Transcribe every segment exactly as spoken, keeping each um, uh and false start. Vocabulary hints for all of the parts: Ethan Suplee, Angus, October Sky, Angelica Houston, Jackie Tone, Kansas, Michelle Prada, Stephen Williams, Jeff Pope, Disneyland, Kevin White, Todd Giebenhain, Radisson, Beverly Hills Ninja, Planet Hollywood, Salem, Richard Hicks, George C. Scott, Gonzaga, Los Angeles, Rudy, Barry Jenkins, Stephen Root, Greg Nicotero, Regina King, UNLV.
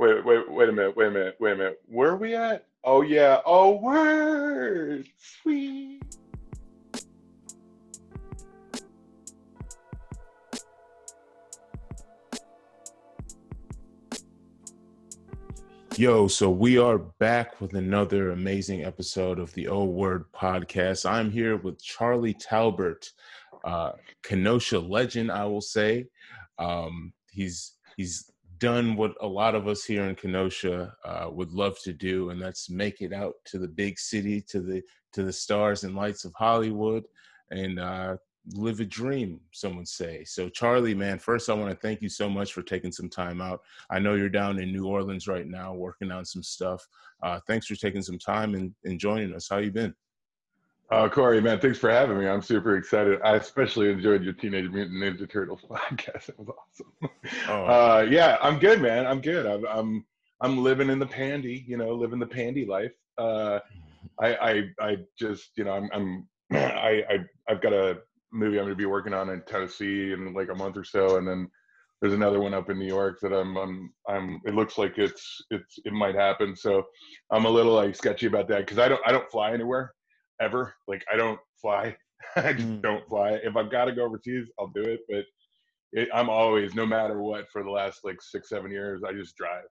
Wait, wait, wait a minute, wait a minute, wait a minute. Where are we at? Oh yeah, oh word, sweet. Yo, so we are back with another amazing episode of the O Word podcast. I'm here with Charlie Talbert, uh, Kenosha legend, I will say. Um, he's he's done what a lot of us here in Kenosha uh, would love to do, and that's make it out to the big city, to the to the stars and lights of Hollywood, and uh, live a dream, some would say. So Charlie, man, first I want to thank you so much for taking some time out. I know you're down in New Orleans right now working on some stuff. Uh, thanks for taking some time and, and joining us. How you been? Uh, Corey, man, thanks for having me. I'm super excited. I especially enjoyed your Teenage Mutant Ninja Turtles podcast. It was awesome. Oh. Uh, yeah, I'm good, man. I'm good. I'm, I'm, I'm living in the pandy, you know, living the pandy life. Uh, I, I, I just, you know, I'm, I'm I, I, I've got a movie I'm going to be working on in Tennessee in like a month or so, and then there's another one up in New York that I'm, I'm, I'm. It looks like it's, it's, it might happen. So I'm a little like sketchy about that because I don't, I don't fly anywhere ever. Like I don't fly. I just don't fly. If I've got to go overseas, I'll do it. But it, I'm always, no matter what, for the last like six, seven years, I just drive.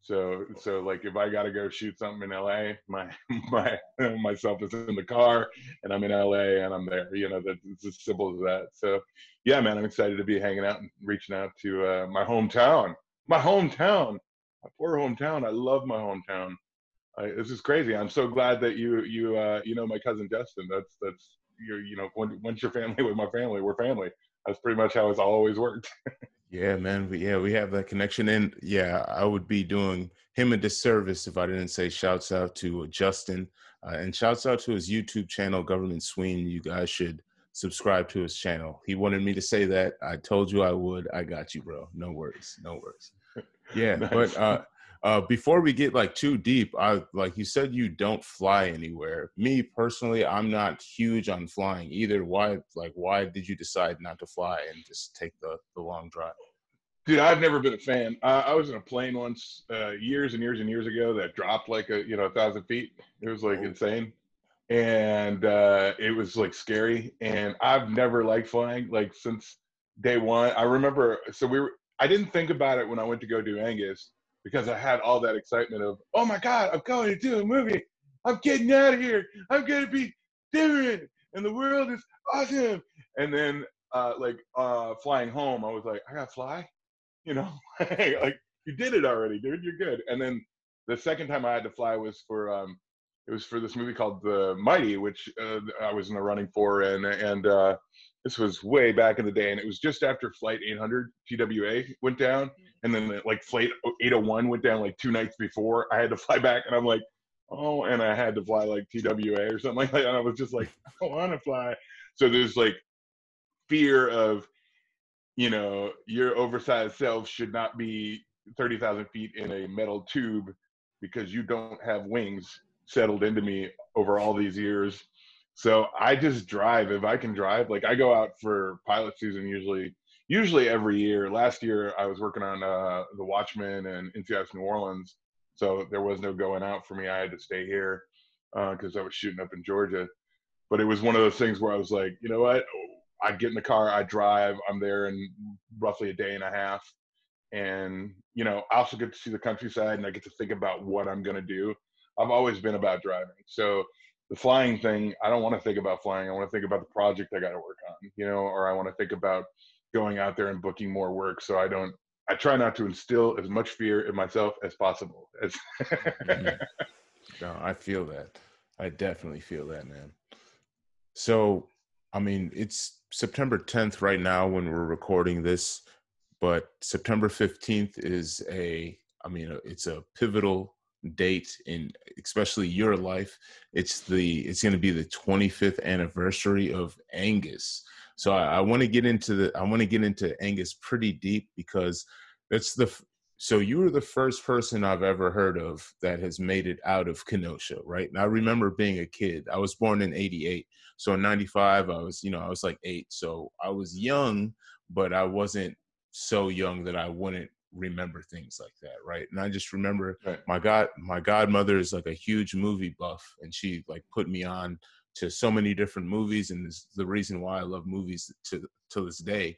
So, so like if I got to go shoot something in L A, my, my, myself is in the car and I'm in L A and I'm there, you know, that it's as simple as that. So yeah, man, I'm excited to be hanging out and reaching out to uh, my hometown, my hometown, my poor hometown. I love my hometown. I, this is crazy. I'm so glad that you, you, uh, you know, my cousin Justin, that's, that's your, you know, when, once your family with my family, we're family. That's pretty much how it's always worked. Yeah, man. We, yeah, we have that connection. And yeah, I would be doing him a disservice if I didn't say shouts out to Justin uh, and shouts out to his YouTube channel, Government Swing. You guys should subscribe to his channel. He wanted me to say that. I told you I would. I got you, bro. No worries. No worries. Yeah. Nice. But uh, uh, before we get like too deep, I like you said, you don't fly anywhere. Me personally, I'm not huge on flying either. Why? Like, why did you decide not to fly and just take the, the long drive? Dude, I've never been a fan. Uh, I was in a plane once uh, years and years and years ago that dropped like a, you know, a thousand feet. It was like oh. insane. And uh, it was like scary. And I've never liked flying like since day one. I remember, so we were, I didn't think about it when I went to go do Angus because I had all that excitement of, oh my God, I'm going to do a movie. I'm getting out of here. I'm going to be different. And the world is awesome. And then uh, like uh, flying home, I was like, I got to fly. You know, like you did it already, dude, you're good. And then the second time I had to fly was for, um, it was for this movie called The Mighty, which uh, I was in the running for. And, and uh, this was way back in the day. And it was just after Flight eight hundred, T W A went down. And then like Flight eight oh one went down like two nights before I had to fly back. And I'm like, oh, and I had to fly like T W A or something like that. And I was just like, I don't want to fly. So there's like fear of, you know, your oversized self should not be thirty thousand feet in a metal tube because you don't have wings settled into me over all these years. So I just drive. If I can drive, like I go out for pilot season usually, usually every year. Last year I was working on uh, the Watchmen and N C I S New Orleans. So there was no going out for me. I had to stay here because uh, I was shooting up in Georgia. But it was one of those things where I was like, you know what? I get in the car, I drive, I'm there in roughly a day and a half. And, you know, I also get to see the countryside and I get to think about what I'm going to do. I've always been about driving. So the flying thing, I don't want to think about flying. I want to think about the project I got to work on, you know, or I want to think about going out there and booking more work. So I don't, I try not to instill as much fear in myself as possible. As mm-hmm. No, I feel that. I definitely feel that, man. So, I mean, it's September tenth right now when we're recording this, but September fifteenth is a, I mean, it's a pivotal date in especially your life. It's the, it's going to be the twenty-fifth anniversary of Angus. So I, I want to get into the, I want to get into Angus pretty deep because that's the, so you were the first person I've ever heard of that has made it out of Kenosha, right? And I remember being a kid. I was born in eighty-eight. So in ninety-five, I was, you know, I was like eight. So I was young, but I wasn't so young that I wouldn't remember things like that, right? And I just remember right. my god my godmother is like a huge movie buff, and she like put me on to so many different movies, and this, the reason why I love movies to to this day.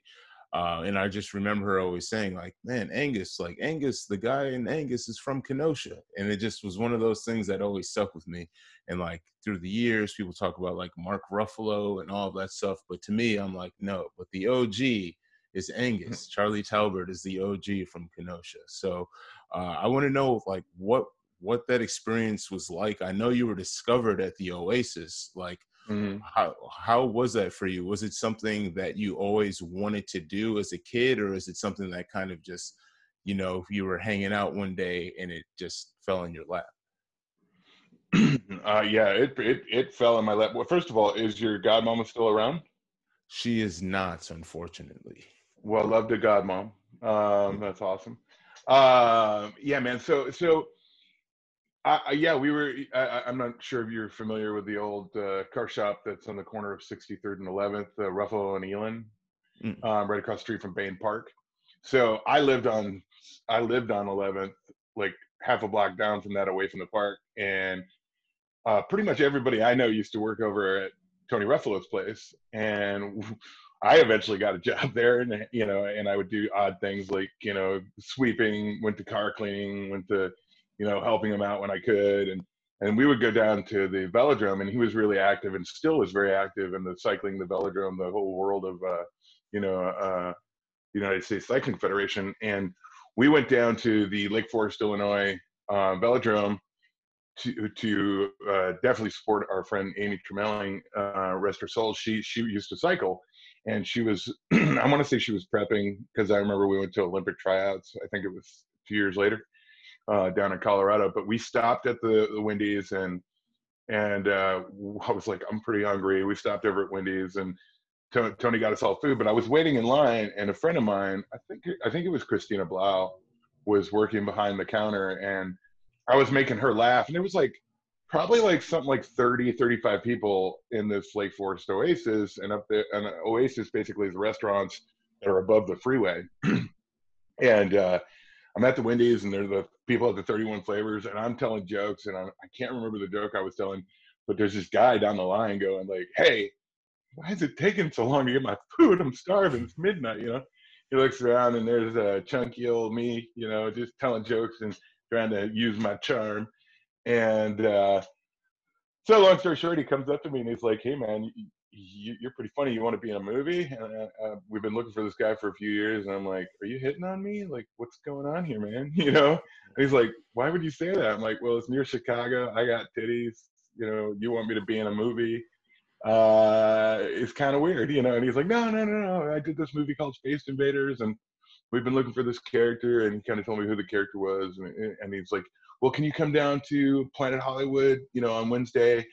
Uh, and I just remember her always saying, like, man, Angus, like Angus, the guy in Angus is from Kenosha. And it just was one of those things that always stuck with me. And like through the years, people talk about like Mark Ruffalo and all of that stuff. But to me, I'm like, no, but the O G is Angus. Charlie Talbert is the O G from Kenosha. So uh, I want to know like what, what that experience was like. I know you were discovered at the Oasis, like, Mm-hmm. How how was that for you? Was it something that you always wanted to do as a kid, or is it something that kind of just, you know, you were hanging out one day and it just fell in your lap? uh, yeah, it, it it fell in my lap. Well, first of all, is your godmama still around? She is not, unfortunately. Well, love to godmom. Um, that's awesome. Uh, yeah, man. So so. Uh, yeah, we were, I, I'm not sure if you're familiar with the old uh, car shop that's on the corner of sixty-third and eleventh, uh, Ruffalo and Elon, mm. um, right across the street from Bain Park. So I lived on, I lived on eleventh, like half a block down from that, away from the park. And uh, pretty much everybody I know used to work over at Tony Ruffalo's place. And I eventually got a job there, and, you know, and I would do odd things like, you know, sweeping, went to car cleaning, went to, you know, helping him out when I could. And, and we would go down to the velodrome, and he was really active and still is very active in the cycling, the velodrome, the whole world of, uh, you know, uh, United States Cycling Federation. And we went down to the Lake Forest, Illinois uh, velodrome to, to uh, definitely support our friend Amy Tremelling, uh, rest her soul. She, she used to cycle, and she was, I want to say she was prepping, because I remember we went to Olympic tryouts. I think it was two years later. Uh, down in Colorado, but we stopped at the, the Wendy's, and and uh, I was like, I'm pretty hungry. We stopped over at Wendy's, and Tony, Tony got us all food. But I was waiting in line, and a friend of mine, I think I think it was Christina Blau, was working behind the counter, and I was making her laugh. And it was like probably like something like thirty, thirty-five people in this Lake Forest Oasis, and up there, and Oasis basically is the restaurants that are above the freeway, and. Uh, I'm at the Wendy's, and they're the people at the thirty-one flavors, and I'm telling jokes, and I'm, I can't remember the joke I was telling, but there's this guy down the line going like, hey, why is it taking so long to get my food? I'm starving. It's midnight, you know? He looks around, and there's a chunky old me, you know, just telling jokes and trying to use my charm. And uh, so long story short, he comes up to me, and he's like, hey, man, you, you're pretty funny. You want to be in a movie? And I, uh, we've been looking for this guy for a few years. And I'm like, are you hitting on me? Like, what's going on here, man? You know? And he's like, why would you say that? I'm like, well, it's near Chicago. I got titties. You know, you want me to be in a movie? Uh, it's kind of weird, you know? And he's like, no, no, no, no. I did this movie called Space Invaders, and we've been looking for this character. And he kind of told me who the character was. And, and he's like, well, can you come down to Planet Hollywood, you know, on Wednesday?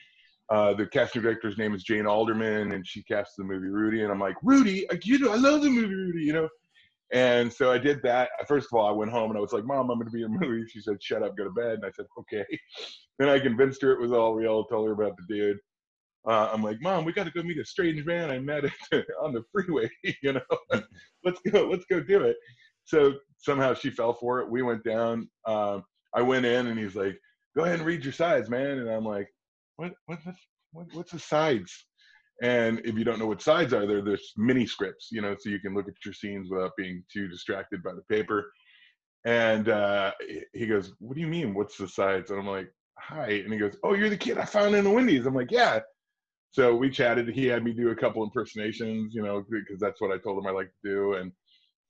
Uh, the casting director's name is Jane Alderman, and she cast the movie Rudy. And I'm like, Rudy, you know, I love the movie Rudy, you know? And so I did that. First of all, I went home, and I was like, Mom, I'm going to be in a movie. She said, shut up, go to bed. And I said, okay. Then I convinced her it was all real, told her about the dude. Uh, I'm like, Mom, we got to go meet a strange man I met on the freeway, you know? let's go, let's go do it. So somehow she fell for it. We went down. Um, I went in, and he's like, go ahead and read your sides, man. And I'm like, What, what's, the, what, what's the sides? And if you don't know what sides are, they're there's mini scripts, you know, so you can look at your scenes without being too distracted by the paper. And uh, he goes, what do you mean, what's the sides? And I'm like, hi. And he goes, oh, you're the kid I found in the Wendy's. I'm like, yeah. So we chatted. He had me do a couple impersonations, you know, because that's what I told him I like to do. And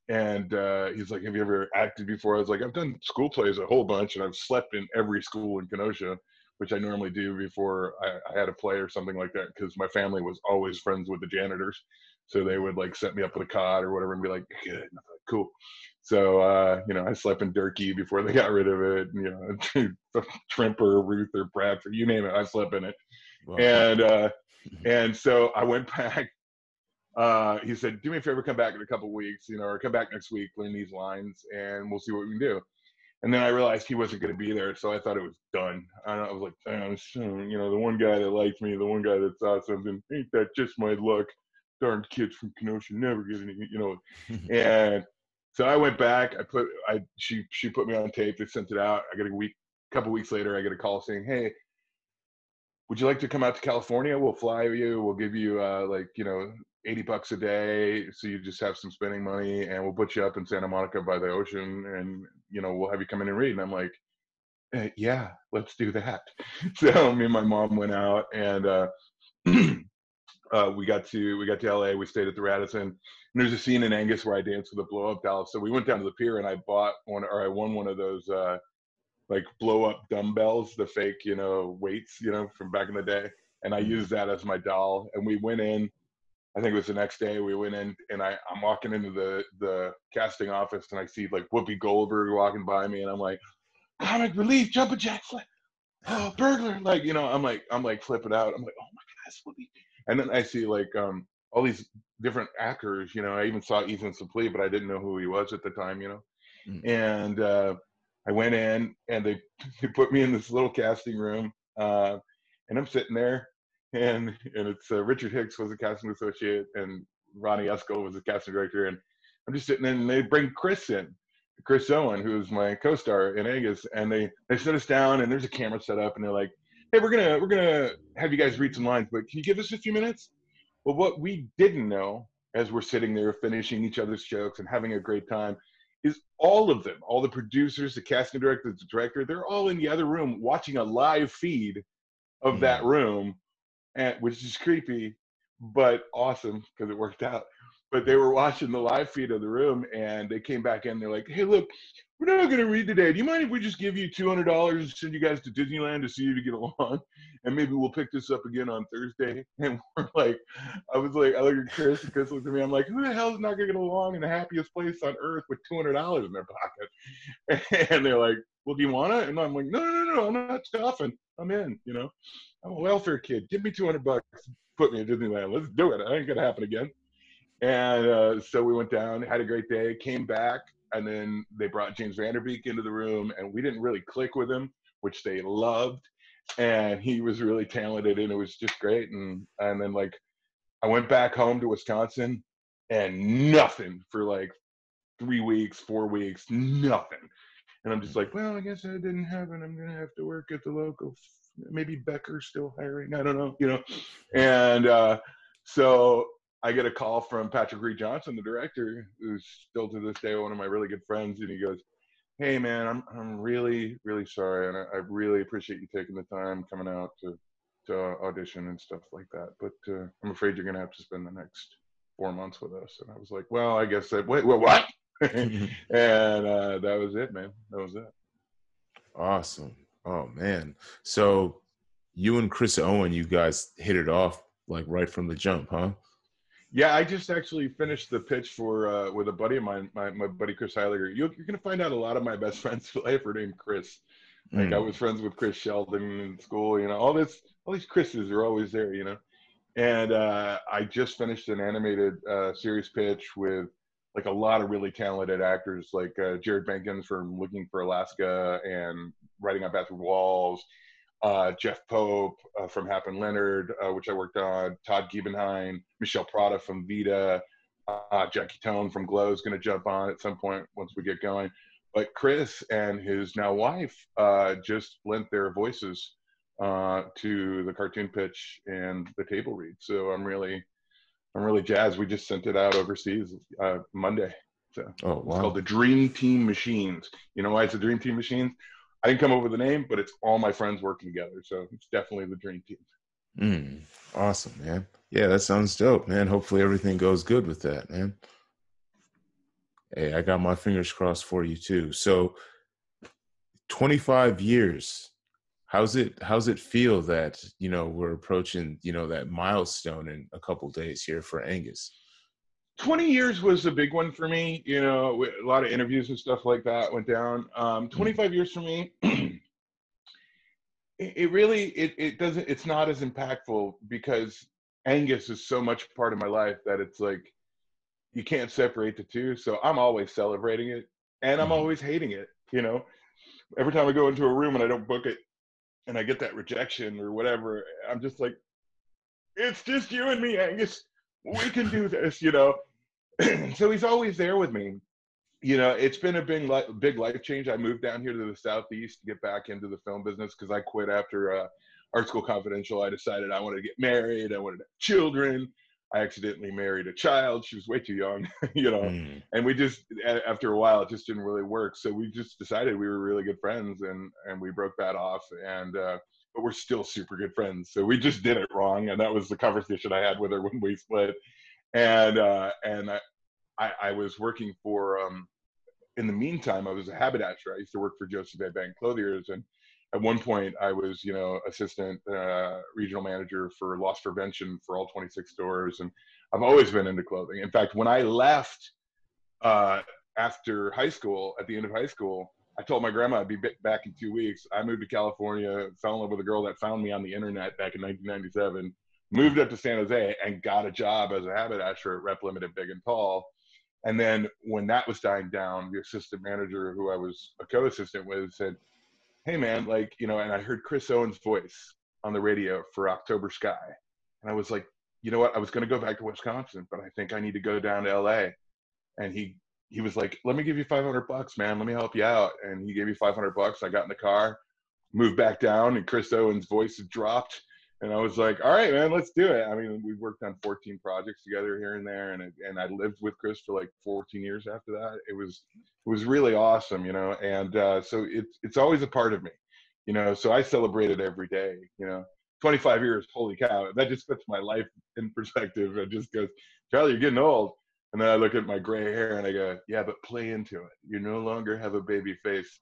and uh, he's like, have you ever acted before? I was like, I've done school plays a whole bunch, and I've slept in every school in Kenosha, which I normally do before I, I had a play or something like that, because my family was always friends with the janitors. So they would like set me up with a cot or whatever and be like, good, and I'm like, cool. So, uh, you know, I slept in Durkee before they got rid of it, and, you know, Trimper, Ruth or Pratt, or you name it, I slept in it. Wow. And, uh, and so I went back, uh, he said, do me a favor, come back in a couple weeks, you know, or come back next week, learn these lines, and we'll see what we can do. And then I realized he wasn't going to be there, so I thought it was done. And I was like, damn, you know, the one guy that liked me, the one guy that saw something, ain't that just my luck? Darn kids from Kenosha never get any, you know. And So I went back. I put I she she put me on tape. They sent it out. I got a week, couple weeks later, I get a call saying, "Hey, would you like to come out to California? We'll fly you. We'll give you uh, like you know eighty bucks a day, so you just have some spending money, and we'll put you up in Santa Monica by the ocean, and you know we'll have you come in and read." And I'm like, eh, "Yeah, let's do that." So me and my mom went out, and uh, uh, we got to we got to L A. We stayed at the Radisson. And there's a scene in Angus where I danced with a blow-up doll. So we went down to the pier and I bought one, or I won one of those uh, like blow-up dumbbells, the fake, you know, weights, you know, from back in the day. And I used that as my doll. And we went in, I think it was the next day, we went in and I, I'm walking into the, the casting office and I see like Whoopi Goldberg walking by me and I'm like, comic relief, Jumper Jacks, oh, burglar. Like, you know, I'm like, I'm like flipping out. I'm like, oh my goodness, Whoopi. And then I see like, um, all these different actors, you know, I even saw Ethan Suplee, but I didn't know who he was at the time, you know? Mm. And uh, I went in and they, they put me in this little casting room uh, and I'm sitting there and and it's uh, Richard Hicks was a casting associate and Ronnie Eskel was the casting director. And I'm just sitting there and they bring Chris in, Chris Owen, who's my co-star in Angus. And they, they set us down and there's a camera set up and they're like, hey, we're gonna, we're gonna have you guys read some lines, but can you give us a few minutes? But what we didn't know as we're sitting there finishing each other's jokes and having a great time is all of them, all the producers, the casting director, the director, they're all in the other room watching a live feed of mm. that room, and which is creepy, but awesome because it worked out. But they were watching the live feed of the room and they came back in, they're like, hey, look, we're not going to read today. Do you mind if we just give you two hundred dollars and send you guys to Disneyland to see you to get along? And maybe we'll pick this up again on Thursday. And we're like, I was like, I looked at Chris and Chris looked at me. I'm like, who the hell is not going to get along in the happiest place on earth with two hundred dollars in their pocket? And they're like, well, do you want it? And I'm like, no, no, no, no, I'm not stuffing. I'm in, you know, I'm a welfare kid. Give me two hundred bucks. Put me in Disneyland. Let's do it. It ain't going to happen again. And uh, so we went down, had a great day, came back. And then they brought James Vanderbeek into the room, and we didn't really click with him, which they loved. And he was really talented, and it was just great. And and then, like, I went back home to Wisconsin, and nothing for, like, three weeks, four weeks, nothing. And I'm just like, well, I guess I didn't have it. I'm going to have to work at the local. Maybe Becker's still hiring. I don't know, you know. And uh, so – I get a call from Patrick Reed Johnson, the director, who's still to this day one of my really good friends, and he goes, "Hey man, I'm I'm really really sorry, and I, I really appreciate you taking the time coming out to to audition and stuff like that, but uh, I'm afraid you're gonna have to spend the next four months with us." And I was like, "Well, I guess that wait, what what?" And uh, that was it, man. That was it. Awesome. Oh man. So you and Chris Owen, you guys hit it off like right from the jump, huh? Yeah, I just actually finished the pitch for uh, with a buddy of mine, my, my buddy Chris Heiliger. You're, you're going to find out a lot of my best friends for life are named Chris. Like mm. I was friends with Chris Sheldon in school, you know, all this, all these Chris's are always there, you know. And uh, I just finished an animated uh, series pitch with like a lot of really talented actors, like uh, Jared Bankins from Looking for Alaska and Writing on Bathroom Walls. Uh, Jeff Pope uh, from Happen Leonard, uh, which I worked on, Todd Giebenhain, Michelle Prada from Vita, uh, Jackie Tone from Glow is going to jump on at some point once we get going. But Chris and his now wife uh, just lent their voices uh, to the cartoon pitch and the table read. So I'm really, I'm really jazzed. We just sent it out overseas uh, Monday. So oh, wow. It's called the Dream Team Machines. You know why it's the Dream Team Machines? I didn't come up with a name, but it's all my friends working together. So it's definitely the dream team. Mm, awesome, man. Yeah, that sounds dope, man. Hopefully everything goes good with that, man. Hey, I got my fingers crossed for you too. So twenty-five years, how's it, how's it feel that, you know, we're approaching, you know, that milestone in a couple days here for Angus? twenty years was a big one for me, you know, a lot of interviews and stuff like that went down. Um, twenty-five years for me, it, it really, it, it doesn't, it's not as impactful because Angus is so much part of my life that it's like, you can't separate the two. So I'm always celebrating it and I'm always hating it, you know, every time I go into a room and I don't book it and I get that rejection or whatever, I'm just like, it's just you and me, Angus, we can do this, you know. So he's always there with me. you know, it's been a big, big life change. I moved down here to the Southeast to get back into the film business because I quit after uh, Art School Confidential. I decided I wanted to get married. I wanted to have children. I accidentally married a child. She was way too young, you know. Mm. And we just, after a while, it just didn't really work. So we just decided we were really good friends, and, and we broke that off. And uh, but we're still super good friends. So we just did it wrong. And that was the conversation I had with her when we split. And uh, and I, I, I was working for, um, in the meantime, I was a haberdasher. I used to work for Joseph A. Bank Clothiers. And at one point I was, you know, assistant uh, regional manager for loss prevention for all twenty-six stores. And I've always been into clothing. In fact, when I left uh, after high school, at the end of high school, I told my grandma I'd be back in two weeks. I moved to California, fell in love with a girl that found me on the internet back in nineteen ninety-seven, moved up to San Jose and got a job as a haberdasher at Rep Limited Big and Tall. And then when that was dying down, the assistant manager who I was a co-assistant with said, hey man, like, you know, and I heard Chris Owen's voice on the radio for October Sky. And I was like, you know what? I was going to go back to Wisconsin, but I think I need to go down to L A. And he, he was like, let me give you five hundred bucks, man. Let me help you out. And he gave me five hundred bucks. I got in the car, moved back down, and Chris Owen's voice had dropped. And I was like, all right, man, let's do it. I mean, we worked on fourteen projects together here and there. And, it, and I lived with Chris for like fourteen years after that. It was, it was really awesome, you know? And uh, so it, it's always a part of me, you know? So I celebrate it every day, you know? twenty-five years, holy cow. That just puts my life in perspective. It just goes, Charlie, you're getting old. And then I look at my gray hair and I go, yeah, but play into it. You no longer have a baby face.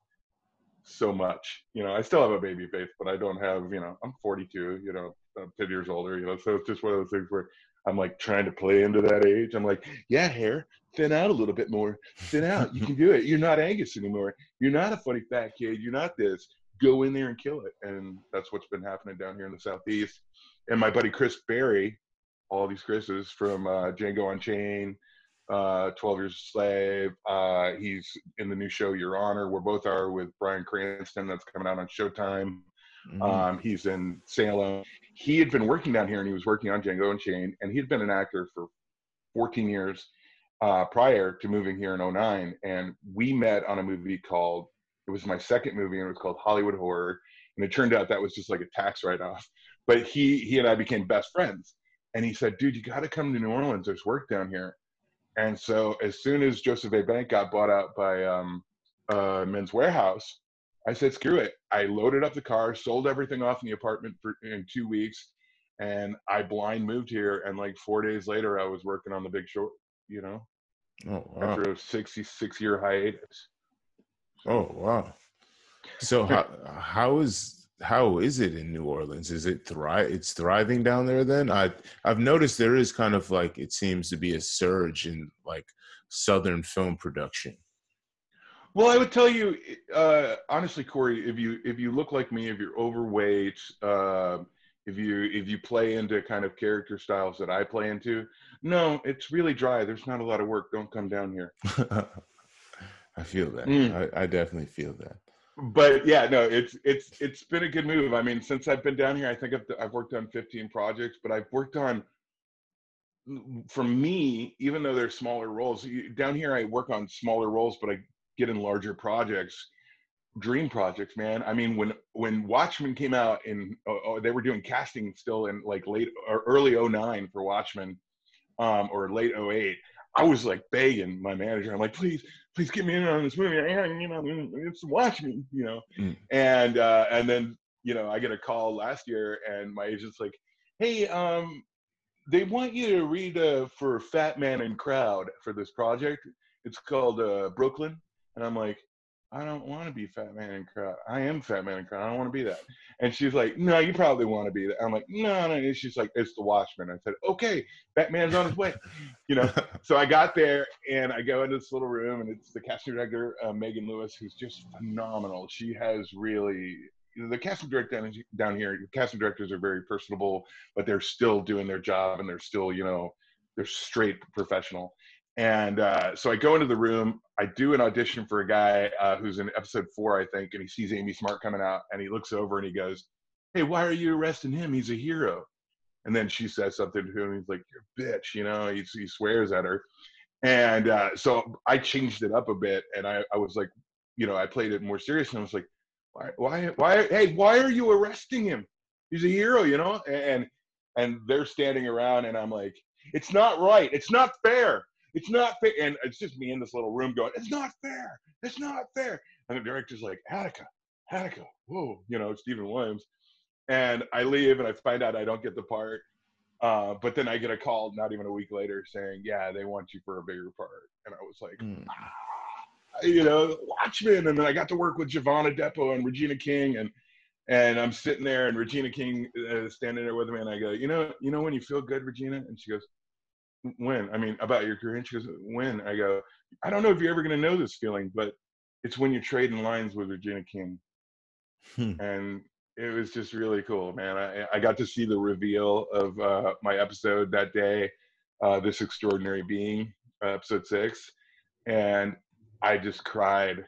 So much, you know, I still have a baby face, but I don't have, you know, I'm forty-two, you know, I'm ten years older, you know, so it's just one of those things where I'm like trying to play into that age. I'm like, yeah, hair, thin out a little bit more, thin out, you can do it. You're not Angus anymore. You're not a funny fat kid. You're not this. Go in there and kill it. And that's what's been happening down here in the Southeast. And my buddy Chris Berry, all these Chris's from uh, Django Unchained, Uh, twelve Years a Slave. Uh, he's in the new show, Your Honor. We're both are with Bryan Cranston. That's coming out on Showtime. Mm-hmm. Um, he's in Salem. He had been working down here, and he was working on Django Unchained, and he'd been an actor for fourteen years uh, prior to moving here in oh nine. And we met on a movie called, it was my second movie, and it was called Hollywood Horror. And it turned out that was just like a tax write-off. But he, he and I became best friends. And he said, dude, you got to come to New Orleans. There's work down here. And so as soon as Joseph A. Bank got bought out by um, uh, Men's Warehouse, I said, screw it. I loaded up the car, sold everything off in the apartment for, in two weeks, and I blind moved here. And like four days later, I was working on The Big Short, you know, oh, wow. After a sixty-six year hiatus. Oh, wow. So how, how is... how is it in New Orleans? Is it thrive? It's thriving down there then? I, I've noticed there is kind of like, it seems to be a surge in like Southern film production. Well, I would tell you, uh, honestly, Corey, if you, if you look like me, if you're overweight, uh, if you, if you play into kind of character styles that I play into, no, it's really dry. There's not a lot of work. Don't come down here. I feel that. Mm. I, I definitely feel that. But yeah, no, it's it's it's been a good move. I mean, since I've been down here, I think I've I've worked on fifteen projects, but I've worked on, for me, even though they're smaller roles, you, down here I work on smaller roles, but I get in larger projects, dream projects, man. I mean, when when Watchmen came out, in oh, they were doing casting still in like late or early oh nine for Watchmen, um, or late oh eight. I was like begging my manager. I'm like, please, please get me in on this movie. You know, it's Watchmen, you know. Mm. And uh, and then, you know, I get a call last year, and my agent's like, hey, um, they want you to read uh, for Fat Man and Crowd for this project. It's called uh, Brooklyn. And I'm like, I don't want to be Fat Man and Crowd. I am Fat Man and Crowd. I don't want to be that. And she's like, no, you probably want to be that. I'm like, no, no. And she's like, it's the Watchmen. I said, okay, Batman's on his way. You know, so I got there and I go into this little room, and it's the casting director, uh, Megan Lewis, who's just phenomenal. She has really, you know, the casting director down, down here, casting directors are very personable, but they're still doing their job, and they're still, you know, they're straight professional. And uh, so I go into the room. I do an audition for a guy uh, who's in episode four, I think, and he sees Amy Smart coming out, and he looks over and he goes, hey, why are you arresting him? He's a hero. And then she says something to him, and he's like, you're a bitch, you know, he, he swears at her. And uh, so I changed it up a bit, and I, I was like, you know, I played it more serious, and I was like, why, why, why, hey, why are you arresting him? He's a hero, you know? And and they're standing around, and I'm like, it's not right. It's not fair. It's not fair. And it's just me in this little room going, it's not fair. It's not fair. And the director's like, Attica, Attica, whoa, you know, Stephen Williams. And I leave, and I find out I don't get the part. Uh, but then I get a call not even a week later saying, yeah, they want you for a bigger part. And I was like, mm. ah, you know, Watchmen. And then I got to work with Giovanna Depo and Regina King. And and I'm sitting there, and Regina King uh, standing there with me. And I go, you know, you know when you feel good, Regina? And she goes, when? I mean, about your career. And she goes, when? I go, I don't know if you're ever going to know this feeling, but it's when you're trading lines with Regina King. Hmm. And it was just really cool, man. I, I got to see the reveal of uh, my episode that day, uh, This Extraordinary Being, uh, episode six. And I just cried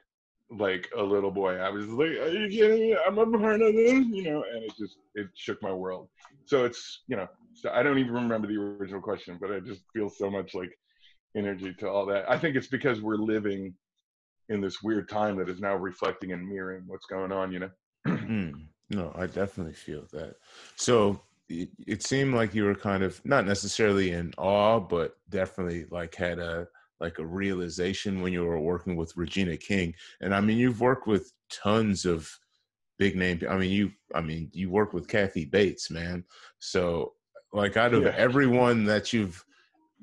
like a little boy. I was like, are you kidding me? I'm a part of this, you know? And it just, it shook my world. So it's, you know, so I don't even remember the original question, but I just feel so much like energy to all that. I think it's because we're living in this weird time that is now reflecting and mirroring what's going on, you know? Mm. No, I definitely feel that. So it, it seemed like you were kind of not necessarily in awe, but definitely like had a like a realization when you were working with Regina King. And I mean, you've worked with tons of big name. I mean, you I mean, you work with Kathy Bates, man. So like out of yeah. everyone that you've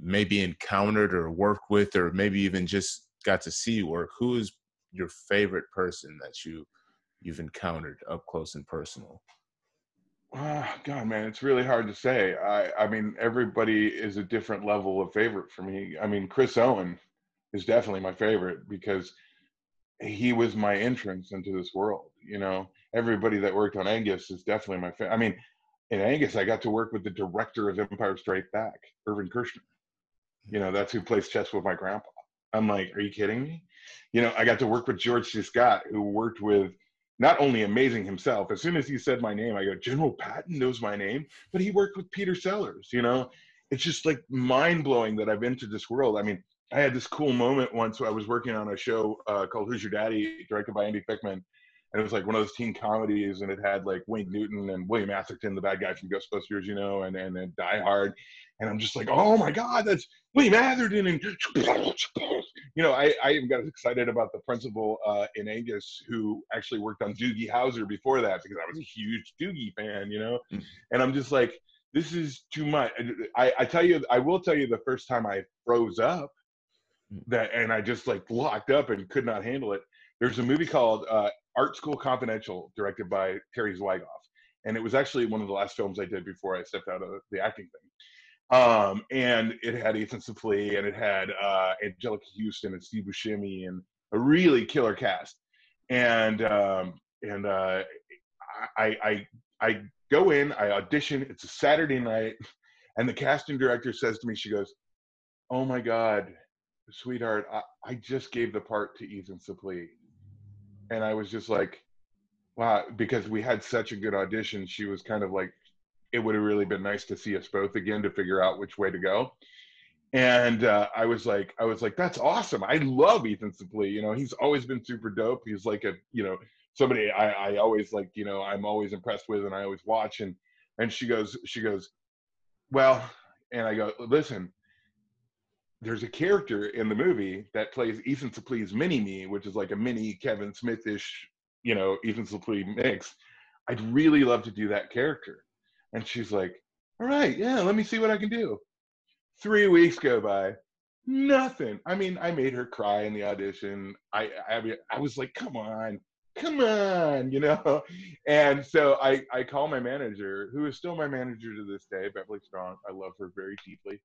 maybe encountered or worked with, or maybe even just got to see work, who is your favorite person that you you've encountered up close and personal? Oh, God, man, it's really hard to say. I, I mean, everybody is a different level of favorite for me. I mean, Chris Owen is definitely my favorite because he was my entrance into this world. You know, everybody that worked on Angus is definitely my favorite. I mean, in Angus, I got to work with the director of Empire Strikes Back, Irvin Kershner. You know, that's who plays chess with my grandpa. I'm like, are you kidding me? You know, I got to work with George C. Scott, who worked with not only amazing himself, as soon as he said my name, I go, General Patton knows my name, but he worked with Peter Sellers, you know? It's just like mind-blowing that I've entered this world. I mean, I had this cool moment once where I was working on a show uh, called Who's Your Daddy, directed by Andy Fickman, and it was like one of those teen comedies, and it had like Wayne Newton and William Atherton, the bad guy from Ghostbusters, you know, and, and, and Die Hard, and I'm just like, oh my God, that's William Atherton, and you know, I, I even got excited about the principal uh, in Angus who actually worked on Doogie Howser before that because I was a huge Doogie fan, you know? Mm-hmm. And I'm just like, this is too much. I, I tell you, I will tell you the first time I froze up that, and I just like locked up and could not handle it. There's a movie called uh, Art School Confidential directed by Terry Zwigoff. And it was actually one of the last films I did before I stepped out of the acting thing. Um, and it had Ethan Suplee, and it had uh, Angelica Houston and Steve Buscemi, and a really killer cast. And um, and uh, I, I I go in, I audition. It's a Saturday night, and the casting director says to me, she goes, "Oh my God, sweetheart, I, I just gave the part to Ethan Suplee," and I was just like, "Wow!" Because we had such a good audition, she was kind of like, it would have really been nice to see us both again to figure out which way to go. And uh, I was like, I was like, that's awesome. I love Ethan Suplee. You know, he's always been super dope. He's like a, you know, somebody I, I always like, you know, I'm always impressed with and I always watch. And, and she goes, she goes, well, and I go, listen, there's a character in the movie that plays Ethan Supplee's mini-me, which is like a mini Kevin Smith-ish, you know, Ethan Suplee mix. I'd really love to do that character. And she's like, all right, yeah, let me see what I can do. Three weeks go by, nothing. I mean, I made her cry in the audition. I I, I was like, come on, come on, you know? And so I, I call my manager, who is still my manager to this day, Beverly Strong. I love her very deeply.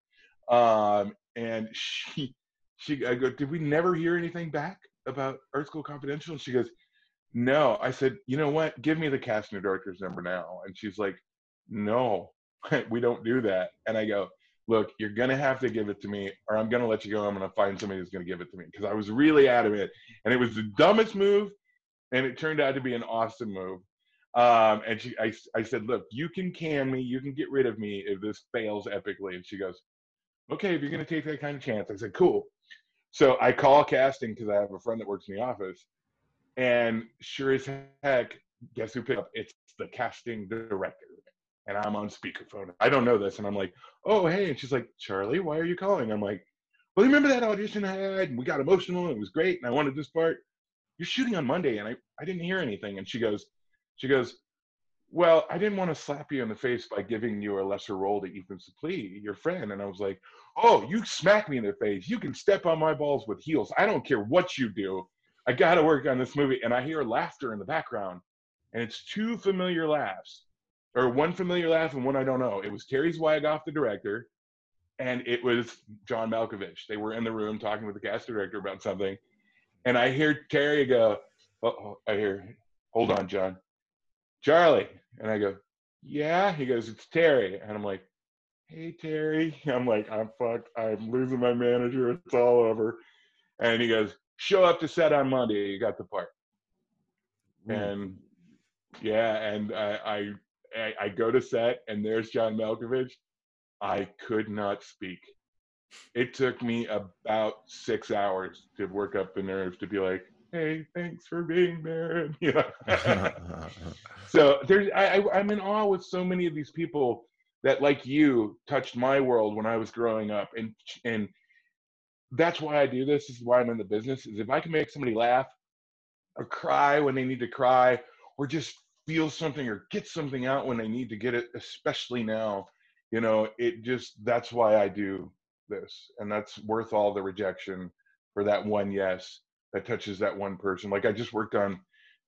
Um, and she, she, I go, did we never hear anything back about Art School Confidential? And she goes, no. I said, you know what? Give me the casting director's number now. And she's like, no, we don't do that. And I go, look, you're going to have to give it to me or I'm going to let you go. I'm going to find somebody who's going to give it to me because I was really adamant. And it was the dumbest move. And it turned out to be an awesome move. Um, and she, I, I said, look, you can can me. You can get rid of me if this fails epically. And she goes, okay, if you're going to take that kind of chance. I said, cool. So I call casting because I have a friend that works in the office, and sure as heck, guess who picked up? It's the casting director. And I'm on speakerphone. I don't know this. And I'm like, oh, hey. And she's like, Charlie, why are you calling? I'm like, well, remember that audition I had? And we got emotional. And it was great. And I wanted this part. You're shooting on Monday. And I, I didn't hear anything. And she goes, she goes, well, I didn't want to slap you in the face by giving you a lesser role to Ethan Suplee, your friend. And I was like, oh, you smack me in the face. You can step on my balls with heels. I don't care what you do. I got to work on this movie. And I hear laughter in the background. And it's two familiar laughs. Or one familiar laugh and one I don't know. It was Terry Zwigoff, the director, and it was John Malkovich. They were in the room talking with the cast director about something. And I hear Terry go, oh, I hear, hold on, John. Charlie. And I go, yeah? He goes, it's Terry. And I'm like, hey, Terry. I'm like, I'm fucked. I'm losing my manager. It's all over. And he goes, show up to set on Monday. You got the part. Mm. And, yeah, and I... I I go to set, and there's John Malkovich. I could not speak. It took me about six hours to work up the nerves to be like, hey, thanks for being there. You know? So there's, I, I, I'm in awe with so many of these people that, like you, touched my world when I was growing up. And, and that's why I do this. This is why I'm in the business, is if I can make somebody laugh or cry when they need to cry, or just feel something or get something out when they need to get it, especially now, you know, it just, that's why I do this. And that's worth all the rejection for that one yes that touches that one person. Like, I just worked on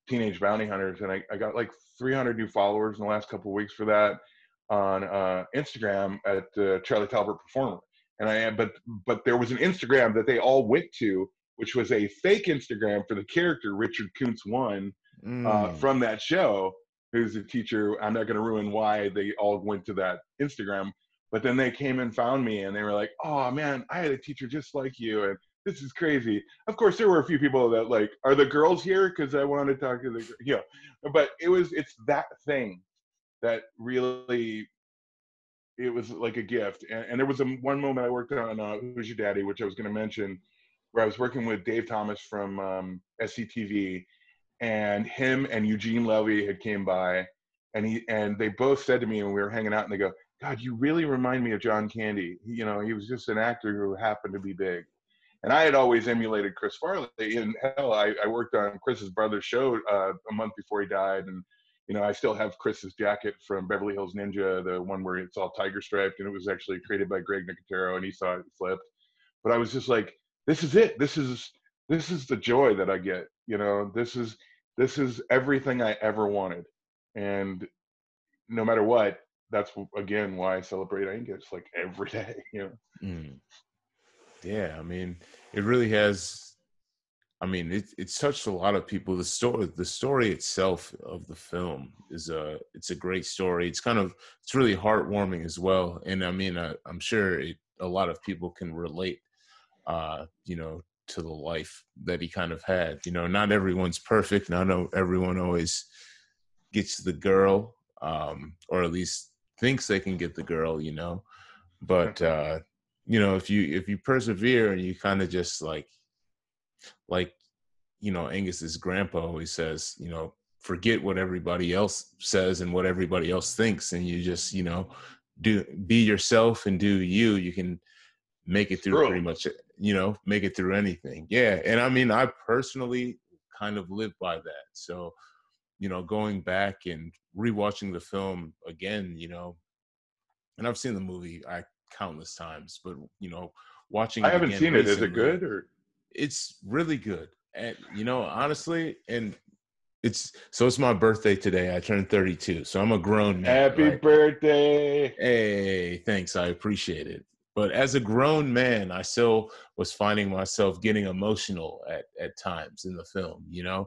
Teenage Bounty Hunters, and I, I got like three hundred new followers in the last couple of weeks for that on uh, Instagram at uh, Charlie Talbert Performer. And I am, but, but there was an Instagram that they all went to, which was a fake Instagram for the character Richard Kuntz one. Mm. Uh, from that show, who's a teacher. I'm not going to ruin why they all went to that Instagram, but then they came and found me, and they were like, oh man, I had a teacher just like you, and this is crazy. Of course, there were a few people that like, are the girls here? Because I want to talk to the, you know, but it was, it's that thing that really, it was like a gift. And, and there was a, one moment I worked on uh, Who's Your Daddy, which I was going to mention, where I was working with Dave Thomas from um, S C T V, and him and Eugene Levy had came by, and he and they both said to me when we were hanging out, and they go, God, you really remind me of John Candy. He, you know, he was just an actor who happened to be big. And I had always emulated Chris Farley. And hell, I, I worked on Chris's brother's show uh, a month before he died. And, you know, I still have Chris's jacket from Beverly Hills Ninja, the one where it's all tiger striped. And it was actually created by Greg Nicotero, and he saw it flipped. But I was just like, this is it. This is This is the joy that I get, you know, this is, this is everything I ever wanted. And no matter what, that's again, why I celebrate Angus like every day, you know? Mm. Yeah. I mean, it really has, I mean, it, it's touched a lot of people. The story, the story itself of the film is a, it's a great story. It's kind of, it's really heartwarming as well. And I mean, I, I'm sure it, a lot of people can relate, uh, you know, to the life that he kind of had. You know, not everyone's perfect. Not everyone always gets the girl, um, or at least thinks they can get the girl, you know, but, uh, you know, if you, if you persevere and you kind of just like, like, you know, Angus's grandpa always says, you know, forget what everybody else says and what everybody else thinks. And you just, you know, do, be yourself and do you, you can make it through pretty much, you know, make it through anything. Yeah. And I mean, I personally kind of live by that. So, you know, going back and rewatching the film again, you know, and I've seen the movie I countless times, but, you know, watching it, I haven't again seen recently, it. Is it good? Or it's really good. And, you know, honestly, and it's, so it's my birthday today. I turned thirty-two. So I'm a grown man. Happy right? birthday. Hey, thanks. I appreciate it. But as a grown man, I still was finding myself getting emotional at, at times in the film, you know?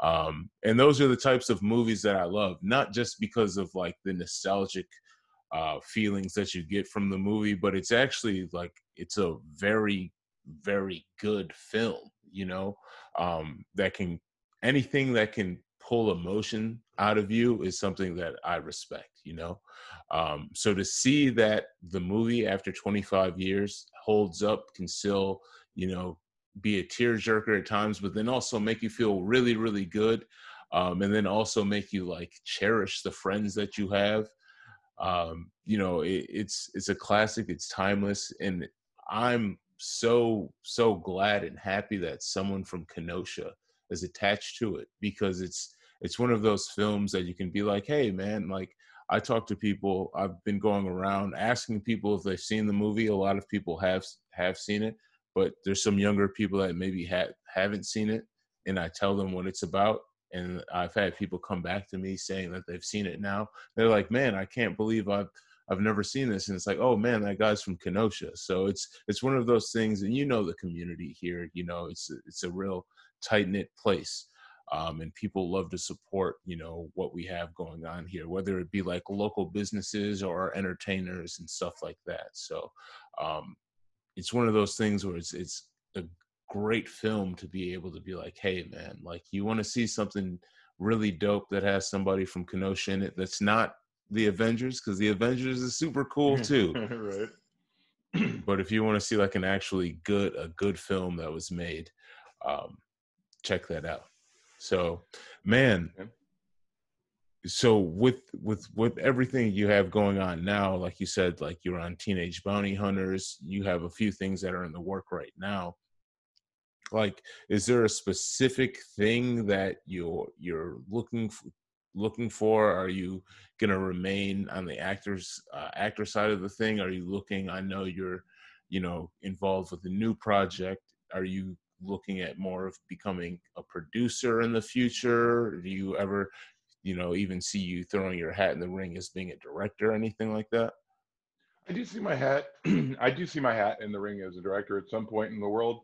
Um, and those are the types of movies that I love, not just because of like the nostalgic uh, feelings that you get from the movie, but it's actually like, it's a very, very good film, you know? Um, that can, anything that can pull emotion out of you is something that I respect, you know? Um, so to see that the movie after twenty-five years holds up, can still, you know, be a tearjerker at times, but then also make you feel really, really good. Um, and then also make you like cherish the friends that you have. Um, you know, it, it's, it's a classic, it's timeless. And I'm so, so glad and happy that someone from Kenosha is attached to it, because it's, it's one of those films that you can be like, hey man, like I talk to people, I've been going around asking people if they've seen the movie. A lot of people have, have seen it, but there's some younger people that maybe ha- haven't seen it. And I tell them what it's about. And I've had people come back to me saying that they've seen it now. They're like, man, I can't believe I've, I've never seen this. And it's like, oh man, that guy's from Kenosha. So it's, it's one of those things. And you know, the community here, you know, it's, it's a real tight knit place. Um, and people love to support, you know, what we have going on here, whether it be like local businesses or entertainers and stuff like that. So um, it's one of those things where it's, it's a great film to be able to be like, hey man, like you want to see something really dope that has somebody from Kenosha in it that's not the Avengers, because the Avengers is super cool too. Right. But if you want to see like an actually good, a good film that was made, um, check that out. So man, okay. So with with with everything you have going on now, like you said, like you're on Teenage Bounty Hunters, you have a few things that are in the work right now. Like, is there a specific thing that you're you're looking for, looking for? Are you gonna remain on the actors uh, actor side of the thing? Are you looking? I know you're, you know, involved with a new project. Are you looking at more of becoming a producer in the future? Do you ever, you know, even see you throwing your hat in the ring as being a director or anything like that? I do see my hat. I do see my hat in the ring as a director at some point in the world.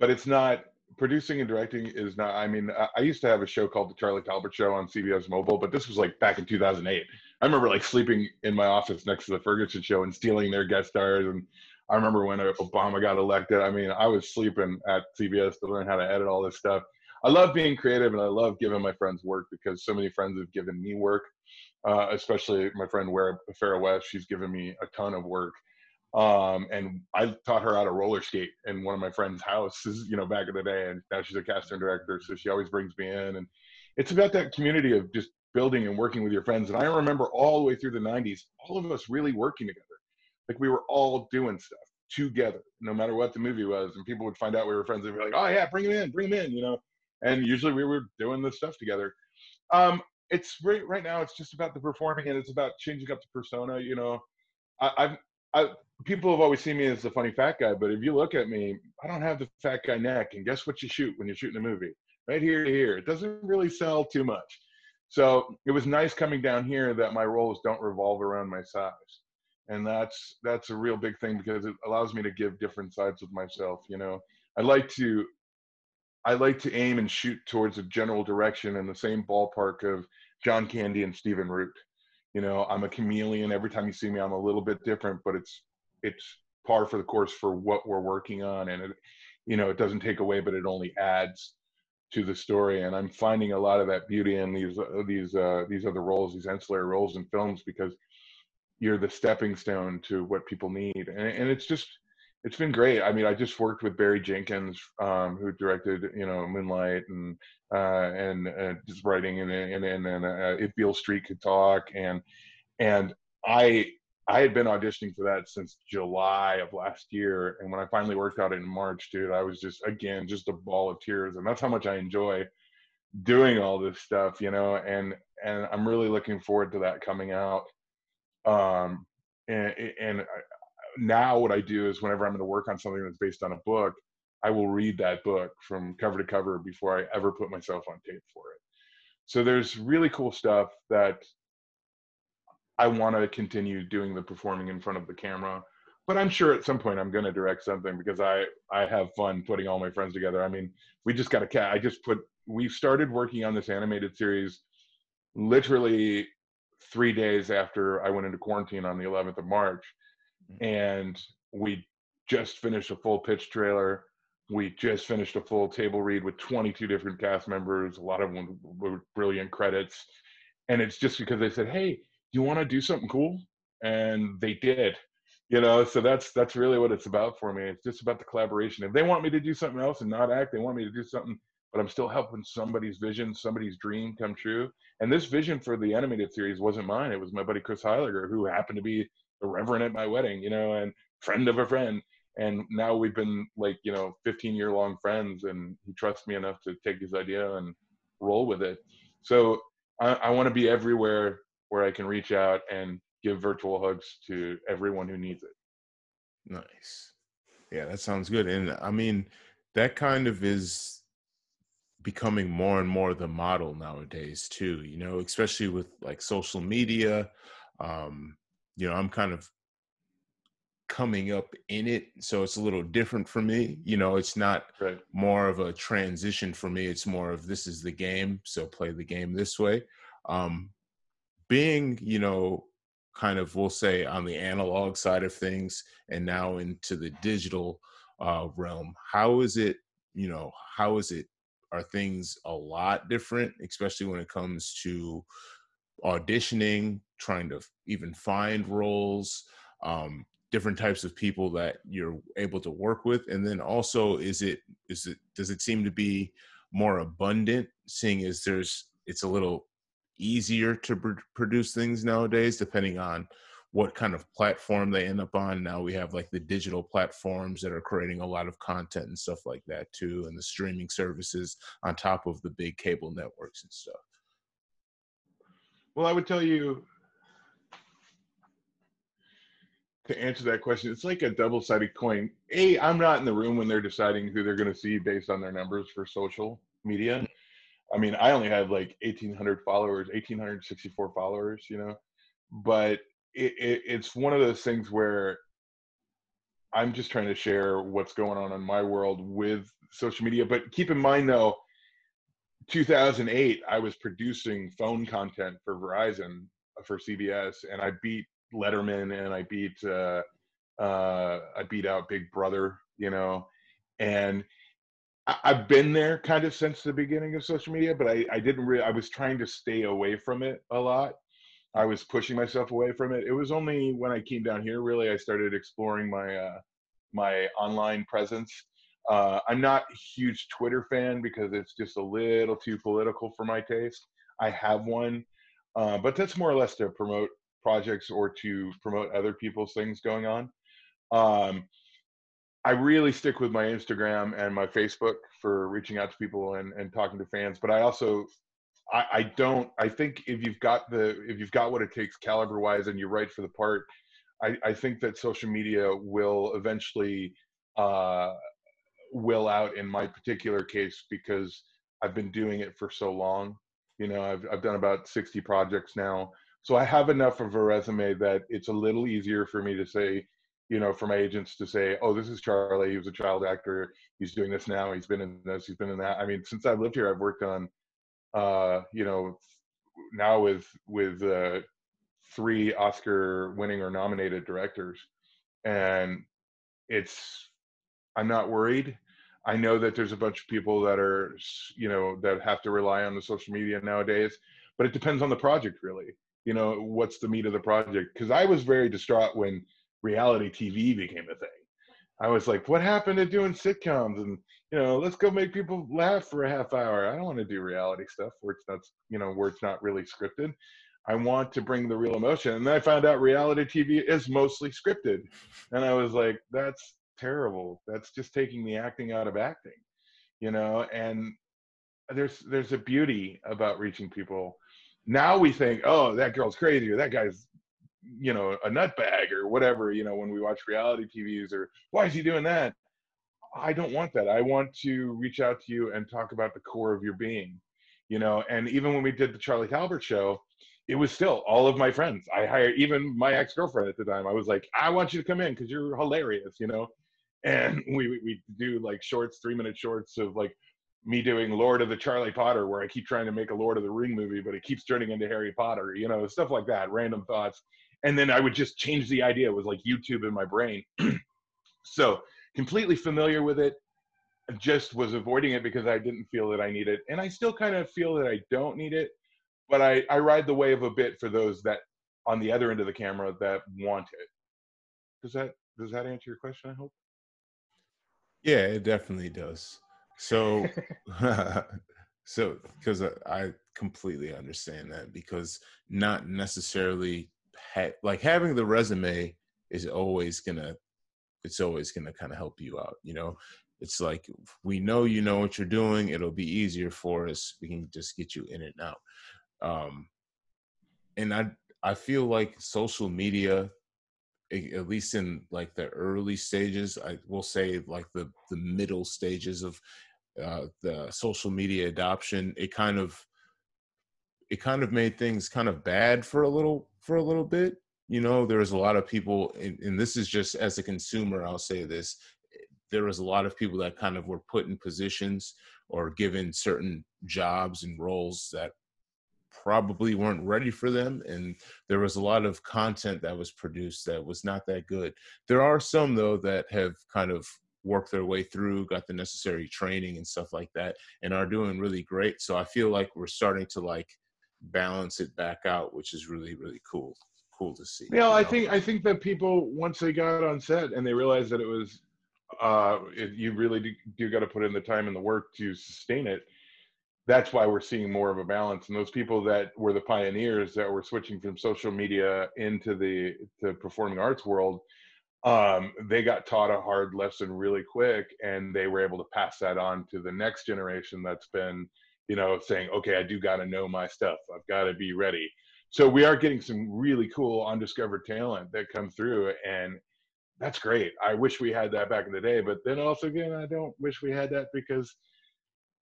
But it's not, producing and directing is not, I mean, I, I used to have a show called The Charlie Talbert Show on C B S Mobile, but this was like back in two thousand eight. I remember like sleeping in my office next to the Ferguson Show and stealing their guest stars. And I remember when Obama got elected, I mean, I was sleeping at C B S to learn how to edit all this stuff. I love being creative and I love giving my friends work, because so many friends have given me work, uh, especially my friend Farrah West. She's given me a ton of work. Um, and I taught her how to roller skate in one of my friend's houses, you know, back in the day. And now she's a casting director. So she always brings me in. And it's about that community of just building and working with your friends. And I remember all the way through the nineties, all of us really working together. Like we were all doing stuff together, no matter what the movie was. And people would find out we were friends. They'd be like, oh yeah, bring him in, bring him in, you know? And usually we were doing this stuff together. Um, it's right, right now, it's just about the performing, and it's about changing up the persona. You know, I, I've, I, people have always seen me as the funny fat guy, but if you look at me, I don't have the fat guy neck. And guess what you shoot when you're shooting a movie? Right here to here. It doesn't really sell too much. So it was nice coming down here that my roles don't revolve around my size. And that's that's a real big thing, because it allows me to give different sides of myself, you know. I like to I like to aim and shoot towards a general direction in the same ballpark of John Candy and Stephen Root. You know, I'm a chameleon. Every time you see me, I'm a little bit different, but it's it's par for the course for what we're working on. And, it, you know, it doesn't take away, but it only adds to the story. And I'm finding a lot of that beauty in these, uh, these, uh, these other roles, these ancillary roles in films, because you're the stepping stone to what people need. And, and it's just, it's been great. I mean, I just worked with Barry Jenkins, um, who directed, you know, Moonlight and uh, and uh, just writing and and and, and uh, If Beale Street Could Talk, and and I I had been auditioning for that since July of last year, and when I finally worked out in March, dude, I was just again just a ball of tears, and that's how much I enjoy doing all this stuff, you know, and and I'm really looking forward to that coming out, um, and and. I, Now what I do is whenever I'm going to work on something that's based on a book, I will read that book from cover to cover before I ever put myself on tape for it. So there's really cool stuff that I want to continue doing, the performing in front of the camera. But I'm sure at some point I'm going to direct something, because I, I have fun putting all my friends together. I mean, we just got a cat. I just put, we started working on this animated series literally three days after I went into quarantine on the eleventh of March. And we just finished a full pitch trailer. We just finished a full table read with twenty-two different cast members. A lot of them were brilliant credits. And it's just because they said, hey, you want to do something cool? And they did. you know, so that's that's really what it's about for me. It's just about the collaboration. If they want me to do something else and not act, they want me to do something, but I'm still helping somebody's vision, somebody's dream come true. And this vision for the animated series wasn't mine. It was my buddy Chris Heiliger, who happened to be the reverend at my wedding, you know, and friend of a friend. And now we've been like, you know, fifteen year long friends, and he trusts me enough to take his idea and roll with it. So I, I want to be everywhere where I can reach out and give virtual hugs to everyone who needs it. Nice. Yeah, that sounds good. And I mean, that kind of is becoming more and more the model nowadays too, you know, especially with like social media. Um, you know, I'm kind of coming up in it, so it's a little different for me. You know, it's not right. more of a transition for me. It's more of, this is the game, so play the game this way. Um, being, you know, kind of, we'll say, on the analog side of things and now into the digital uh, realm, how is it, you know, how is it, are things a lot different, especially when it comes to auditioning, trying to even find roles, um, different types of people that you're able to work with? And then also, is it, is it, does it seem to be more abundant, seeing as there's, it's a little easier to pr- produce things nowadays, depending on what kind of platform they end up on? Now we have like the digital platforms that are creating a lot of content and stuff like that too, and the streaming services on top of the big cable networks and stuff. Well, I would tell you, to answer that question, it's like a double-sided coin. A, I'm not in the room when they're deciding who they're going to see based on their numbers for social media. I mean, I only have like eighteen hundred followers, eighteen sixty-four followers, you know, but it, it, it's one of those things where I'm just trying to share what's going on in my world with social media. But keep in mind though, two thousand eight, I was producing phone content for Verizon, for C B S, and I beat Letterman, and I beat uh, uh, I beat out Big Brother, you know, and I, I've been there kind of since the beginning of social media, but I, I didn't really, I was trying to stay away from it a lot. I was pushing myself away from it. It was only when I came down here, really, I started exploring my, uh, my online presence. Uh, I'm not a huge Twitter fan because it's just a little too political for my taste. I have one, uh, but that's more or less to promote projects or to promote other people's things going on. Um, I really stick with my Instagram and my Facebook for reaching out to people and, and talking to fans. But I also, I, I don't, I think if you've got the, if you've got what it takes caliber wise and you're right for the part, I, I think that social media will eventually uh, will out in my particular case, because I've been doing it for so long. You know, I've, I've done about sixty projects now. So I have enough of a resume that it's a little easier for me to say, you know, for my agents to say, oh, this is Charlie. He was a child actor. He's doing this now. He's been in this. He's been in that. I mean, since I've lived here, I've worked on, uh, you know, now with with uh, three Oscar-winning or nominated directors. And it's, I'm not worried. I know that there's a bunch of people that are, you know, that have to rely on the social media nowadays, but it depends on the project, really. You know, what's the meat of the project? Because I was very distraught when reality T V became a thing. I was like, what happened to doing sitcoms? And, you know, let's go make people laugh for a half hour. I don't want to do reality stuff where it's not, you know, where it's not really scripted. I want to bring the real emotion. And then I found out reality T V is mostly scripted. And I was like, that's terrible. That's just taking the acting out of acting, you know? And there's there's a beauty about reaching people. Now we think, oh, that girl's crazy, or that guy's, you know, a nutbag, or whatever, you know, when we watch reality T Vs, or why is he doing that? I don't want that. I want to reach out to you and talk about the core of your being, you know. And even when we did the Charlie Talbert show, it was still all of my friends. I hired even my ex-girlfriend at the time. I was like, I want you to come in because you're hilarious, you know. And we we do like shorts, three minute shorts of like me doing Lord of the Charlie Potter, where I keep trying to make a Lord of the Ring movie, but it keeps turning into Harry Potter, you know, stuff like that, random thoughts. And then I would just change the idea. It was like YouTube in my brain. So completely familiar with it, just was avoiding it because I didn't feel that I need it. And I still kind of feel that I don't need it, but I, I ride the wave a bit for those that on the other end of the camera that want it. Does that does that answer your question, I hope? Yeah, it definitely does. So, so because I, I completely understand that, because not necessarily ha- like having the resume is always gonna it's always gonna kind of help you out, you know. It's like, we know you know what you're doing. It'll be easier for us. We can just get you in and out. Um, and I I feel like social media, at least in like the early stages, I will say like the, the middle stages of uh, the social media adoption, it kind of it kind of made things kind of bad for a little for a little bit. You know, there was a lot of people, and, and this is just as a consumer, I'll say this. There was a lot of people that kind of were put in positions or given certain jobs and roles that probably weren't ready for them. And there was a lot of content that was produced that was not that good. There are some, though, that have kind of worked their way through, got the necessary training and stuff like that, and are doing really great. So I feel like we're starting to like balance it back out, which is really, really cool. Cool to see. Yeah, you know? I think, I think that people, once they got on set and they realized that it was, uh it, you really do, do got to put in the time and the work to sustain it. That's why we're seeing more of a balance, and those people that were the pioneers that were switching from social media into the to performing arts world, um they got taught a hard lesson really quick, and they were able to pass that on to the next generation that's been, you know, saying, okay, I do got to know my stuff, I've got to be ready. So we are getting some really cool undiscovered talent that come through, and that's great. I wish we had that back in the day, but then also again, I don't wish we had that, because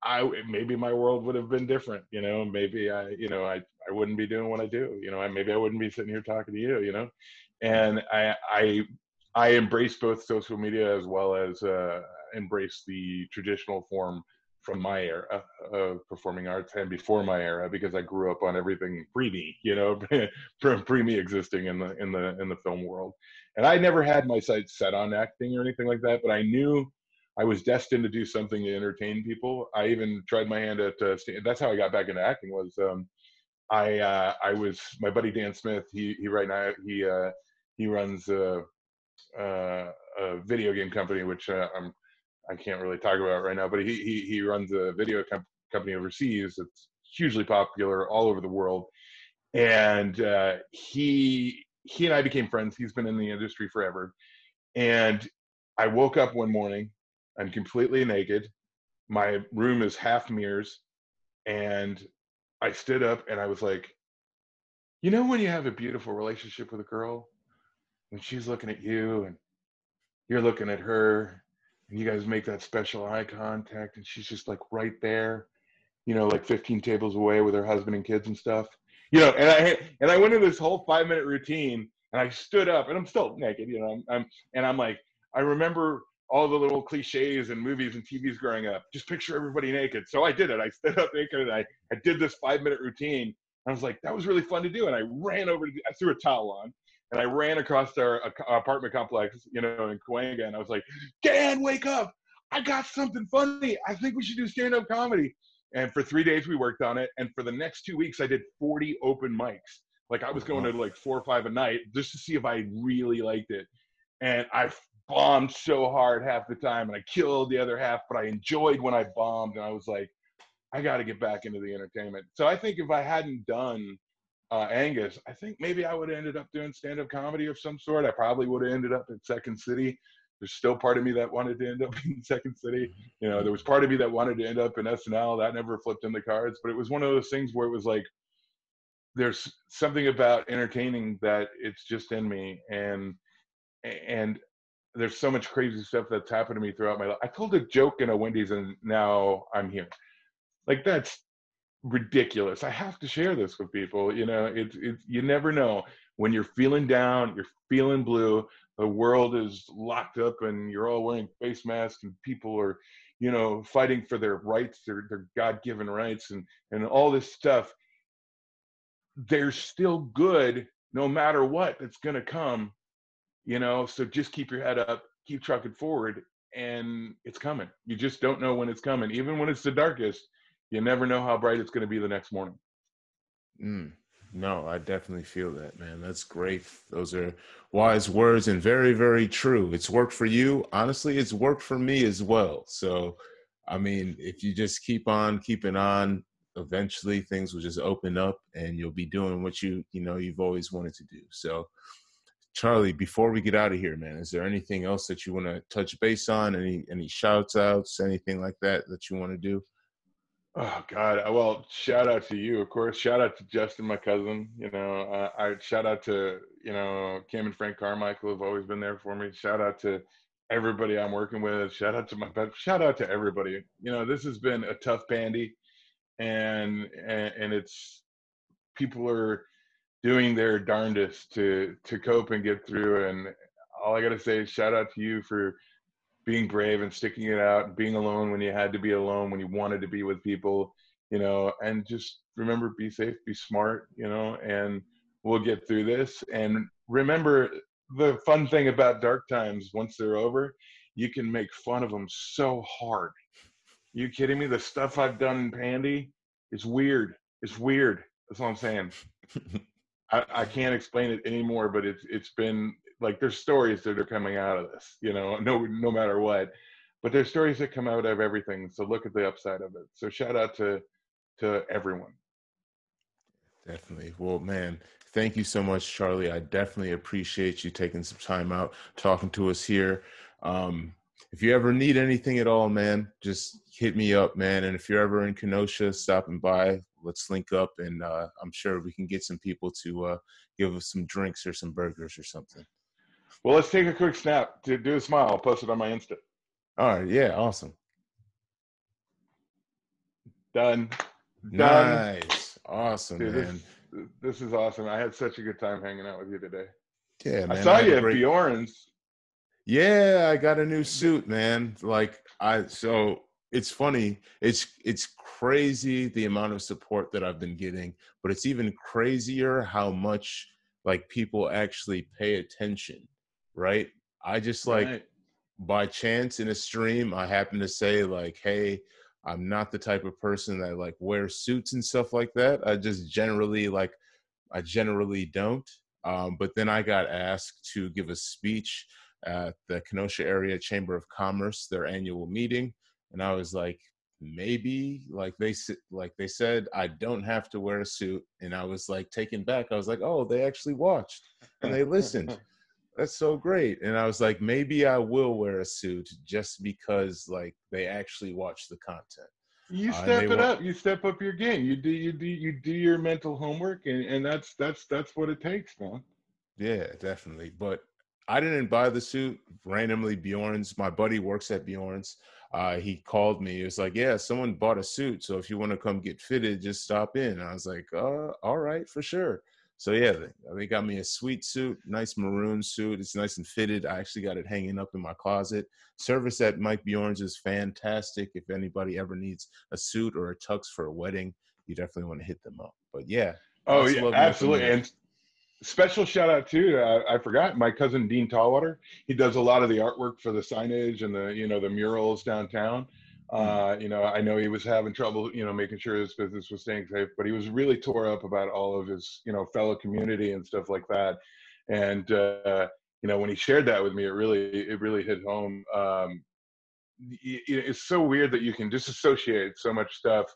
I maybe my world would have been different, you know. Maybe I, you know, I, I wouldn't be doing what I do, you know. I maybe I wouldn't be sitting here talking to you, you know. And I I I embrace both social media as well as uh, embrace the traditional form from my era of performing arts and before my era, because I grew up on everything pre-me, you know, pre-me existing in the in the in the film world. And I never had my sights set on acting or anything like that, but I knew I was destined to do something to entertain people. I even tried my hand at uh, st- that's how I got back into acting. Was um, I uh, I was my buddy Dan Smith. He he right now he uh, he runs a, a, a video game company, which uh, I'm I can't really talk about right now. But he he he runs a video com- company overseas. It's hugely popular all over the world, and uh, he. He and I became friends. He's been in the industry forever. And I woke up one morning, I'm completely naked. My room is half mirrors. And I stood up and I was like, you know, when you have a beautiful relationship with a girl, when she's looking at you and you're looking at her, and you guys make that special eye contact, and she's just like right there, you know, like fifteen tables away with her husband and kids and stuff. You know, and I and I went into this whole five minute routine, and I stood up, and I'm still naked, you know, I'm, I'm and I'm like, I remember all the little cliches and movies and T Vs growing up. Just picture everybody naked. So I did it. I stood up naked, and I, I did this five minute routine. I was like, that was really fun to do. And I ran over to, I threw a towel on, and I ran across our uh, apartment complex, you know, in Cahuenga, and I was like, Dan, wake up! I got something funny. I think we should do stand up comedy. And for three days we worked on it. And for the next two weeks, I did forty open mics. Like I was going to like four or five a night just to see if I really liked it. And I bombed so hard half the time, and I killed the other half, but I enjoyed when I bombed. And I was like, I got to get back into the entertainment. So I think if I hadn't done uh, Angus, I think maybe I would have ended up doing stand-up comedy of some sort. I probably would have ended up in Second City. There's still part of me that wanted to end up in Second City. You know, there was part of me that wanted to end up in S N L. That never flipped in the cards. But it was one of those things where it was like, there's something about entertaining that it's just in me. And and there's so much crazy stuff that's happened to me throughout my life. I told a joke in a Wendy's, and now I'm here. Like, that's ridiculous. I have to share this with people. You know, it's it's you never know. When you're feeling down, you're feeling blue, the world is locked up and you're all wearing face masks and people are, you know, fighting for their rights, their, their God-given rights and, and all this stuff. There's still good no matter what that's going to come, you know, so just keep your head up, keep trucking forward, and it's coming. You just don't know when it's coming. Even when it's the darkest, you never know how bright it's going to be the next morning. Mm. No, I definitely feel that, man. That's great. Those are wise words and very, very true. It's worked for you. Honestly, it's worked for me as well. So, I mean, if you just keep on keeping on, eventually things will just open up and you'll be doing what you, you know, you've always wanted to do. So, Charlie, before we get out of here, man, is there anything else that you want to touch base on? Any, any shouts outs, anything like that that you want to do? Oh God! Well, shout out to you, of course. Shout out to Justin, my cousin. You know, uh, I shout out to you know Kim and Frank Carmichael, have always been there for me. Shout out to everybody I'm working with. Shout out to my shout out to everybody. You know, this has been a tough bandy, and and, and it's people are doing their darndest to to cope and get through. And all I gotta say is shout out to you for being brave and sticking it out and being alone when you had to be alone, when you wanted to be with people, you know, and just remember, be safe, be smart, you know, and we'll get through this. And remember the fun thing about dark times, once they're over, you can make fun of them so hard. You kidding me? The stuff I've done in Pandy is weird. It's weird. That's all I'm saying. I, I can't explain it anymore, but it's, it's been, like, there's stories that are coming out of this, you know, no, no matter what, but there's stories that come out of everything. So look at the upside of it. So shout out to, to everyone. Definitely. Well, man, thank you so much, Charlie. I definitely appreciate you taking some time out, talking to us here. Um, if you ever need anything at all, man, just hit me up, man. And if you're ever in Kenosha, stopping by, let's link up. And uh, I'm sure we can get some people to uh, give us some drinks or some burgers or something. Well, let's take a quick snap to do a smile. I'll post it on my Insta. All right. Yeah. Awesome. Done. Done. Nice. Awesome, dude, man. This, this is awesome. I had such a good time hanging out with you today. Yeah, man. I saw I you at great... Bjorn's. Yeah, I got a new suit, man. Like I, so it's funny. It's, it's crazy the amount of support that I've been getting, but it's even crazier how much like people actually pay attention. Right. I just like right. by chance in a stream, I happen to say like, hey, I'm not the type of person that like wears suits and stuff like that. I just generally like, I generally don't. Um, but then I got asked to give a speech at the Kenosha Area Chamber of Commerce, their annual meeting. And I was like, maybe like they like they said, I don't have to wear a suit. And I was like taken back. I was like, oh, they actually watched and they listened. That's so great. And I was like, maybe I will wear a suit just because like they actually watch the content. You step uh, it up. You step up your game. You do, you do, you do your mental homework and, and that's, that's, that's what it takes, man. Yeah, definitely. But I didn't buy the suit randomly. Bjorn's, my buddy works at Bjorn's. Uh, he called me. He was like, yeah, someone bought a suit. So if you want to come get fitted, just stop in. And I was like, uh, all right, for sure. So yeah, they got me a sweet suit, nice maroon suit. It's nice and fitted. I actually got it hanging up in my closet. Service at Mike Bjorn's is fantastic. If anybody ever needs a suit or a tux for a wedding, you definitely want to hit them up. But yeah. Oh yeah, absolutely. And special shout out too. I, I forgot my cousin, Dean Tallwater. He does a lot of the artwork for the signage and the, you know, the murals downtown. Uh, you know, I know he was having trouble, you know, making sure his business was staying safe, but he was really tore up about all of his, you know, fellow community and stuff like that. And, uh, you know, when he shared that with me, it really, it really hit home. Um, it, it's so weird that you can disassociate so much stuff,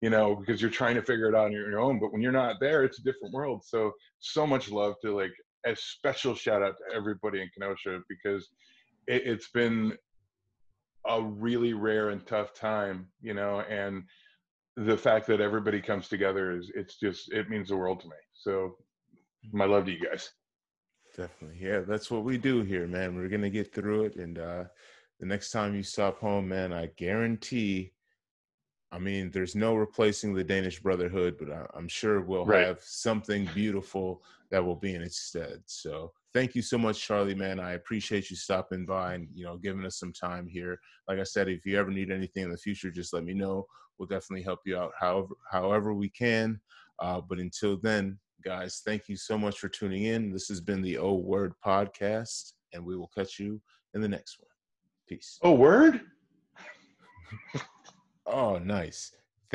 you know, because you're trying to figure it out on your own, but when you're not there, it's a different world. So, so much love to like a special shout out to everybody in Kenosha, because it, it's been a really rare and tough time, you know, and the fact that everybody comes together is, it's just, it means the world to me. So my love to you guys. Definitely. Yeah. That's what we do here, man. We're going to get through it. And, uh, the next time you stop home, man, I guarantee, I mean, there's no replacing the Danish Brotherhood, but I, I'm sure we'll right. have something beautiful that will be in its stead. So thank you so much, Charlie, man. I appreciate you stopping by and, you know, giving us some time here. Like I said, if you ever need anything in the future, just let me know. We'll definitely help you out however, however we can. Uh, but until then, guys, thank you so much for tuning in. This has been the O Word Podcast, and we will catch you in the next one. Peace. O Word? Oh, nice.